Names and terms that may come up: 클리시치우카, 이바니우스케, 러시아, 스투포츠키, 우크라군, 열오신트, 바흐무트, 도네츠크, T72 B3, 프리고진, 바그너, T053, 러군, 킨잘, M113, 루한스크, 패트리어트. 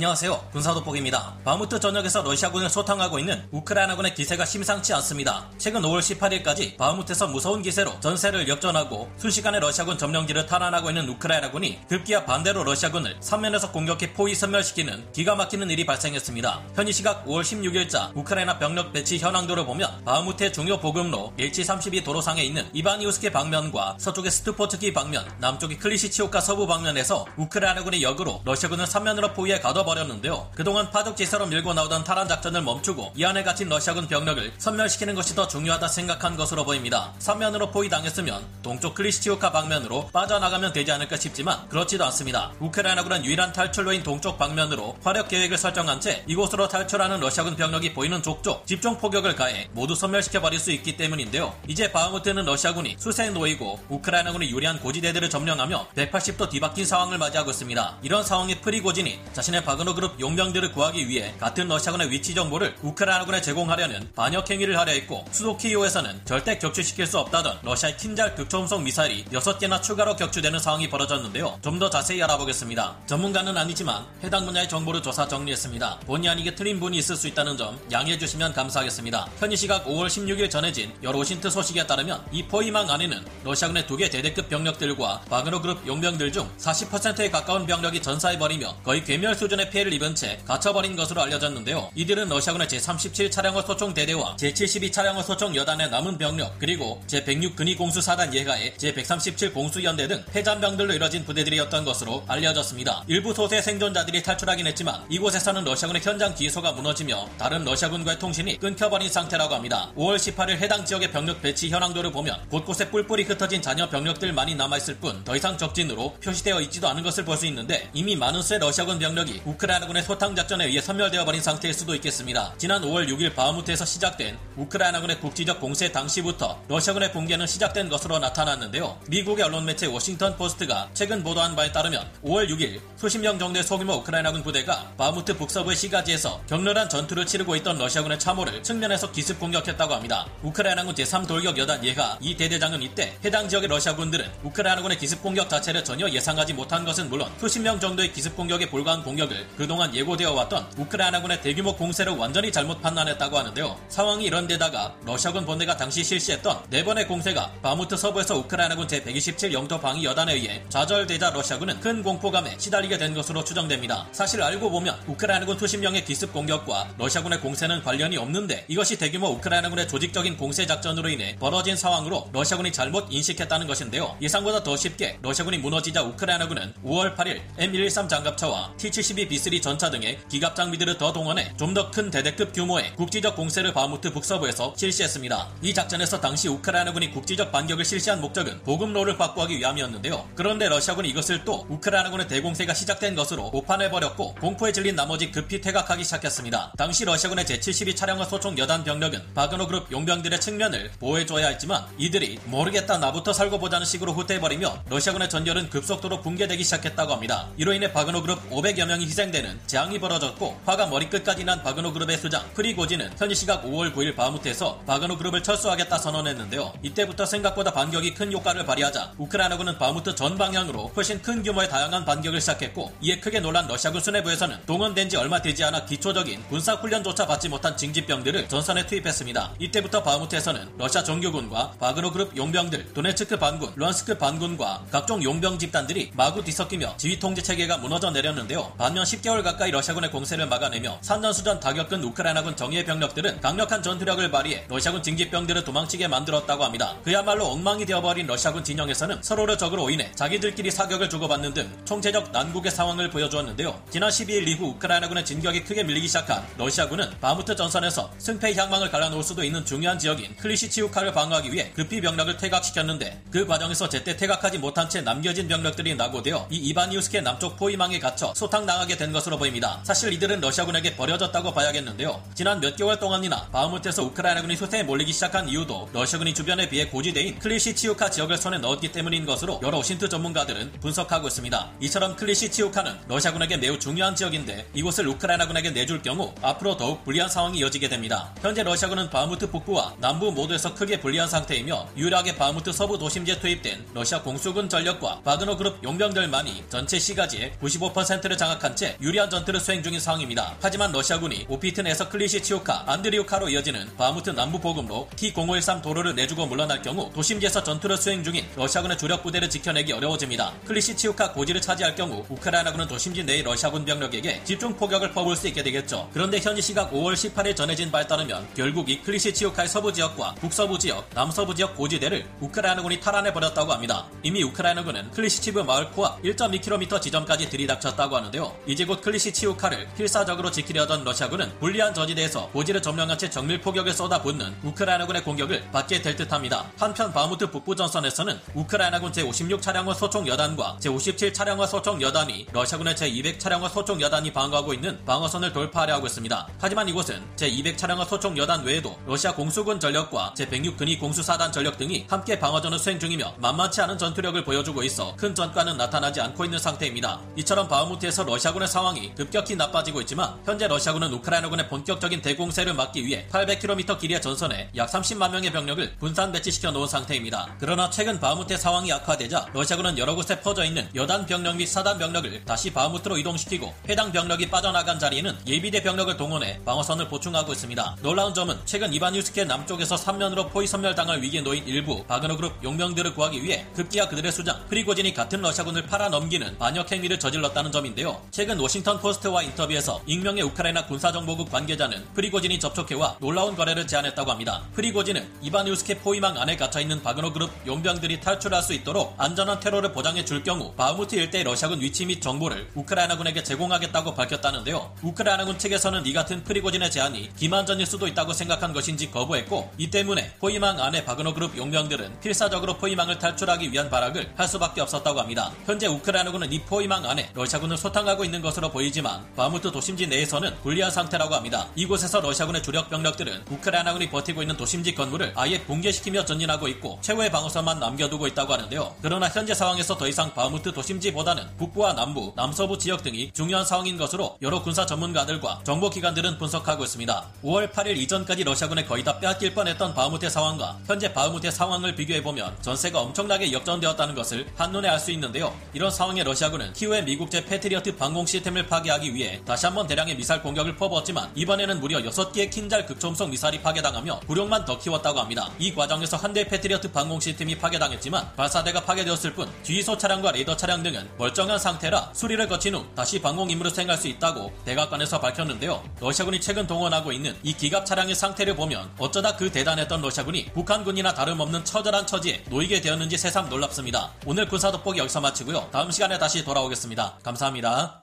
안녕하세요. 군사돋보기입니다. 바흐무트 전역에서 러시아군을 소탕하고 있는 우크라이나군의 기세가 심상치 않습니다. 최근 5월 18일까지 바흐무트에서 무서운 기세로 전세를 역전하고 순식간에 러시아군 점령지를 탈환하고 있는 우크라이나군이 급기야 반대로 러시아군을 삼면에서 공격해 포위 섬멸시키는 기가 막히는 일이 발생했습니다. 현지 시각 5월 16일자 우크라이나 병력 배치 현황도를 보면 바흐무트의 중요 보급로 H32 도로상에 있는 이바니우스케 방면과 서쪽의 스투포츠키 방면, 남쪽의 클리시치우카 서부 방면에서 우크라이나군이 역으로 러시아군을 삼면으로 포위해 가둬 버렸는데요. 그동안 파죽지세로 밀고 나오던 탈환 작전을 멈추고 이 안에 갇힌 러시아군 병력을 섬멸시키는 것이 더 중요하다 생각한 것으로 보입니다. 삼면으로 포위당했으면 동쪽 클리시치우카 방면으로 빠져나가면 되지 않을까 싶지만 그렇지도 않습니다. 우크라이나군은 유일한 탈출로인 동쪽 방면으로 화력 계획을 설정한 채 이곳으로 탈출하는 러시아군 병력이 보이는 족족 집중 포격을 가해 모두 섬멸시켜버릴 수 있기 때문인데요. 이제 바흐무트는 러시아군이 수세에 놓이고 우크라이나군이 유리한 고지대들을 점령하며 180도 뒤바뀐 상황을 맞이하고 있습니다. 이런 상황에 프리고진이 자신의 바그너 그룹 용병들을 구하기 위해 같은 러시아군의 위치 정보를 우크라이나군에 제공하려는 반역 행위를 하려 했고, 수도 키이우에서는 절대 격추시킬 수 없다던 러시아의 킨잘 극초음속 미사일이 6개나 추가로 격추되는 상황이 벌어졌는데요. 좀 더 자세히 알아보겠습니다. 전문가는 아니지만 해당 분야의 정보를 조사 정리했습니다. 본의 아니게 틀린 분이 있을 수 있다는 점 양해해 주시면 감사하겠습니다. 현지 시각 5월 16일 전해진 열오신트 소식에 따르면 이 포위망 안에는 러시아군의 2개 대대급 병력들과 바그너 그룹 용병들 중 40%에 가까운 병력이 전사해버리며 거의 괴멸 수준의 피해를 입은 채 갇혀버린 것으로 알려졌는데요. 이들은 러시아군의 제37차량화 소총 대대와 제72차량화 소총 여단의 남은 병력, 그리고 제106 근위공수사단 예가의 제137 공수연대 등 해잔병들로 이뤄진 부대들이었던 것으로 알려졌습니다. 일부 소수의 생존자들이 탈출하긴 했지만 이곳에서는 러시아군의 현장 기소가 무너지며 다른 러시아군과의 통신이 끊겨버린 상태라고 합니다. 5월 18일 해당 지역의 병력 배치 현황도를 보면 곳곳에 뿔뿔이 흩어진 잔여 병력들만이 남아있을 뿐 더 이상 적진으로 표시되어 있지도 않은 것을 볼 수 있는데, 이미 많은 수의 러시아군 병력이 우크라이나군의 소탕작전에 의해 섬멸되어버린 상태일 수도 있겠습니다. 지난 5월 6일 바흐무트에서 시작된 우크라이나군의 국지적 공세 당시부터 러시아군의 붕괴는 시작된 것으로 나타났는데요. 미국의 언론 매체 워싱턴 포스트가 최근 보도한 바에 따르면 5월 6일 수십 명 정도의 소규모 우크라이나군 부대가 바흐무트 북서부의 시가지에서 격렬한 전투를 치르고 있던 러시아군의 참호를 측면에서 기습 공격했다고 합니다. 우크라이나군 제3돌격 여단 예가 이 대대장은 이때 해당 지역의 러시아군들은 우크라이나군의 기습 공격 자체를 전혀 예상하지 못한 것은 물론 수십 명 정도의 기습 공격에 불과한 공격을 그동안 예고되어 왔던 우크라이나군의 대규모 공세를 완전히 잘못 판단했다고 하는데요. 상황이 이런 데다가 러시아군 본대가 당시 실시했던 4번의 공세가 바흐무트 서부에서 우크라이나군 제127 영토 방위 여단에 의해 좌절되자 러시아군은 큰 공포감에 시달리게 된 것으로 추정됩니다. 사실 알고 보면 우크라이나군 수십 명의 기습 공격과 러시아군의 공세는 관련이 없는데 이것이 대규모 우크라이나군의 조직적인 공세 작전으로 인해 벌어진 상황으로 러시아군이 잘못 인식했다는 것인데요. 예상보다 더 쉽게 러시아군이 무너지자 우크라이나군은 5월 8일 M113 장갑차와 T72 B3 전차 등의 기갑 장비들을 더 동원해 좀 더 큰 대대급 규모의 국지적 공세를 바흐무트 북서부에서 실시했습니다. 이 작전에서 당시 우크라이나군이 국지적 반격을 실시한 목적은 보급로를 확보하기 위함이었는데요. 그런데 러시아군이 이것을 또 우크라이나군의 대공세가 시작된 것으로 오판해버렸고 공포에 질린 나머지 급히 퇴각하기 시작했습니다. 당시 러시아군의 제72 차량화 소총 여단 병력은 바그너 그룹 용병들의 측면을 보호해줘야 했지만 이들이 모르겠다 나부터 살고 보자는 식으로 후퇴해버리며 러시아군의 전열은 급속도로 붕괴되기 시작했다고 합니다. 이로 인해 바그너 그룹 500여 명이 희생되는 재앙이 벌어졌고 화가 머리끝까지 난 바그너 그룹의 수장 프리고진은 현지 시각 5월 9일 바흐무트에서 바그너 그룹을 철수하겠다 선언했는데요. 이때부터 생각보다 반격이 큰 효과를 발휘하자 우크라이나군은 바흐무트 전 방향으로 훨씬 큰 규모의 다양한 반격을 시작했고, 이에 크게 놀란 러시아군 수뇌부에서는 동원된 지 얼마 되지 않아 기초적인 군사 훈련조차 받지 못한 징집병들을 전선에 투입했습니다. 이때부터 바흐무트에서는 러시아 정규군과 바그너 그룹 용병들, 도네츠크 반군, 루한스크 반군과 각종 용병 집단들이 마구 뒤섞이며 지휘 통제 체계가 무너져 내렸는데요. 반면 10개월 가까이 러시아군의 공세를 막아내며 산전수전 다 겪은 우크라이나군 정예 병력들은 강력한 전투력을 발휘해 러시아군 징집병들을 도망치게 만들었다고 합니다. 그야말로 엉망이 되어버린 러시아군 진영에서는 서로를 적으로 인해 자기들끼리 사격을 주고받는 등 총체적 난국의 상황을 보여주었는데요. 지난 12일 이후 우크라이나군의 진격이 크게 밀리기 시작한 러시아군은 바흐무트 전선에서 승패의 향망을 갈라놓을 수도 있는 중요한 지역인 클리시치우카를 방어하기 위해 급히 병력을 퇴각시켰는데, 그 과정에서 제때 퇴각하지 못한 채 남겨진 병력들이 낙오되어 이 이바니우스케 남쪽 포위망에 갇혀 소탕당하게 된 것으로 보입니다. 사실 이들은 러시아군에게 버려졌다고 봐야겠는데요. 지난 몇 개월 동안이나 바흐무트에서 우크라이나군이 수세에 몰리기 시작한 이유도 러시아군이 주변에 비해 고지대인 클리시치우카 지역을 손에 넣었기 때문인 것으로 여러 오신트 전문가들은 분석하고 있습니다. 이처럼 클리시치우카는 러시아군에게 매우 중요한 지역인데 이곳을 우크라이나군에게 내줄 경우 앞으로 더욱 불리한 상황이 이어지게 됩니다. 현재 러시아군은 바흐무트 북부와 남부 모두에서 크게 불리한 상태이며 유일하게 바흐무트 서부 도심지에 투입된 러시아 공수군 전력과 바그너 그룹 용병들만이 전체 시가지의 95%를 장악한 채 때 유리한 전투를 수행 중인 상황입니다. 하지만 러시아군이 오피튼에서 클리시치우카, 안드리우카로 이어지는 바흐무트 남부 보급로 T053 도로를 내주고 물러날 경우 도심지에서 전투를 수행 중인 러시아군의 주력 부대를 지켜내기 어려워집니다. 클리시치우카 고지를 차지할 경우 우크라이나군은 도심지 내의 러시아군 병력에게 집중 포격을 퍼부을 수 있게 되겠죠. 그런데 현지 시각 5월 18일 전해진 바에 따르면 결국 이 클리시치우카의 서부 지역과 북서부 지역, 남서부 지역 고지대를 우크라이나군이 탈환해버렸다고 합니다. 이미 우크라이나군은 클리시치브 마을 코앞 1.2km 지점까지 들이닥쳤다고 하는데요. 이제 곧 클리시치우카를 필사적으로 지키려던 러시아군은 불리한 저지대에서 고지를 점령한 채 정밀 포격을 쏟아붓는 우크라이나군의 공격을 받게 될 듯합니다. 한편 바흐무트 북부 전선에서는 우크라이나군 제56 차량화 소총 여단과 제57 차량화 소총 여단이 러시아군의 제200 차량화 소총 여단이 방어하고 있는 방어선을 돌파하려 하고 있습니다. 하지만 이곳은 제200 차량화 소총 여단 외에도 러시아 공수군 전력과 제106 근위 공수사단 전력 등이 함께 방어전을 수행 중이며 만만치 않은 전투력을 보여주고 있어 큰 전과는 나타나지 않고 있는 상태입니다. 이처럼 바흐무트에서 러시아군의 상황이 급격히 나빠지고 있지만 현재 러시아군은 우크라이나군의 본격적인 대공세를 막기 위해 800km 길이의 전선에 약 30만 명의 병력을 분산 배치시켜 놓은 상태입니다. 그러나 최근 바흐무트의 상황이 악화되자 러시아군은 여러 곳에 퍼져있는 여단 병력 및 사단 병력을 다시 바흐무트로 이동시키고 해당 병력이 빠져나간 자리에는 예비대 병력을 동원해 방어선을 보충하고 있습니다. 놀라운 점은 최근 이바니우스케 남쪽에서 3면으로 포위 섬멸당할 위기에 놓인 일부 바그너 그룹 용병들을 구하기 위해 급기야 그들의 수장 프리고진이 같은 러시아군을 팔아넘기는 반역 행위를 저질렀다는 점인데요. 최근 워싱턴 포스트와 인터뷰에서 익명의 우크라이나 군사정보국 관계자는 프리고진이 접촉해와 놀라운 거래를 제안했다고 합니다. 프리고진은 이바니우스케 포위망 안에 갇혀있는 바그너 그룹 용병들이 탈출할 수 있도록 안전한 테러를 보장해 줄 경우 바흐무트 일대의 러시아군 위치 및 정보를 우크라이나군에게 제공하겠다고 밝혔다는데요. 우크라이나군 측에서는 이 같은 프리고진의 제안이 기만전일 수도 있다고 생각한 것인지 거부했고 이 때문에 포위망 안에 바그너 그룹 용병들은 필사적으로 포위망을 탈출하기 위한 발악을 할 수밖에 없었다고 합니다. 현재 우크라이나군은 이 포위망 안에 러시아군을 소탕하고 있는 것으로 보이지만 바흐무트 도심지 내에서는 불리한 상태라고 합니다. 이곳에서 러시아군의 주력 병력들은 우크라이나군이 버티고 있는 도심지 건물을 아예 붕괴시키며 전진하고 있고 최후의 방어선만 남겨두고 있다고 하는데요. 그러나 현재 상황에서 더 이상 바흐무트 도심지보다는 북부와 남부, 남서부 지역 등이 중요한 상황인 것으로 여러 군사 전문가들과 정보기관들은 분석하고 있습니다. 5월 8일 이전까지 러시아군에 거의 다 빼앗길 뻔했던 바흐무트의 상황과 현재 바흐무트의 상황을 비교해보면 전세가 엄청나게 역전되었다는 것을 한눈에 알 수 있는데요. 이런 상황에 러시아군은 키우의 미국제 패트리어트 방공 시스템을 파괴하기 위해 다시 한번 대량의 미사일 공격을 퍼부었지만 이번에는 무려 6개의 킨잘 극초음속 미사일이 파괴당하며 굴욕만 더 키웠다고 합니다. 이 과정에서 한 대의 패트리어트 방공 시스템이 파괴당했지만 발사대가 파괴되었을 뿐 주의소 차량과 레이더 차량 등은 멀쩡한 상태라 수리를 거친 후 다시 방공 임무를 수행할 수 있다고 백악관에서 밝혔는데요. 러시아군이 최근 동원하고 있는 이 기갑 차량의 상태를 보면 어쩌다 그 대단했던 러시아군이 북한군이나 다름없는 처절한 처지에 놓이게 되었는지 새삼 놀랍습니다. 오늘 군사 돋보기 여기서 마치고요. 다음 시간에 다시 돌아오겠습니다. 감사합니다.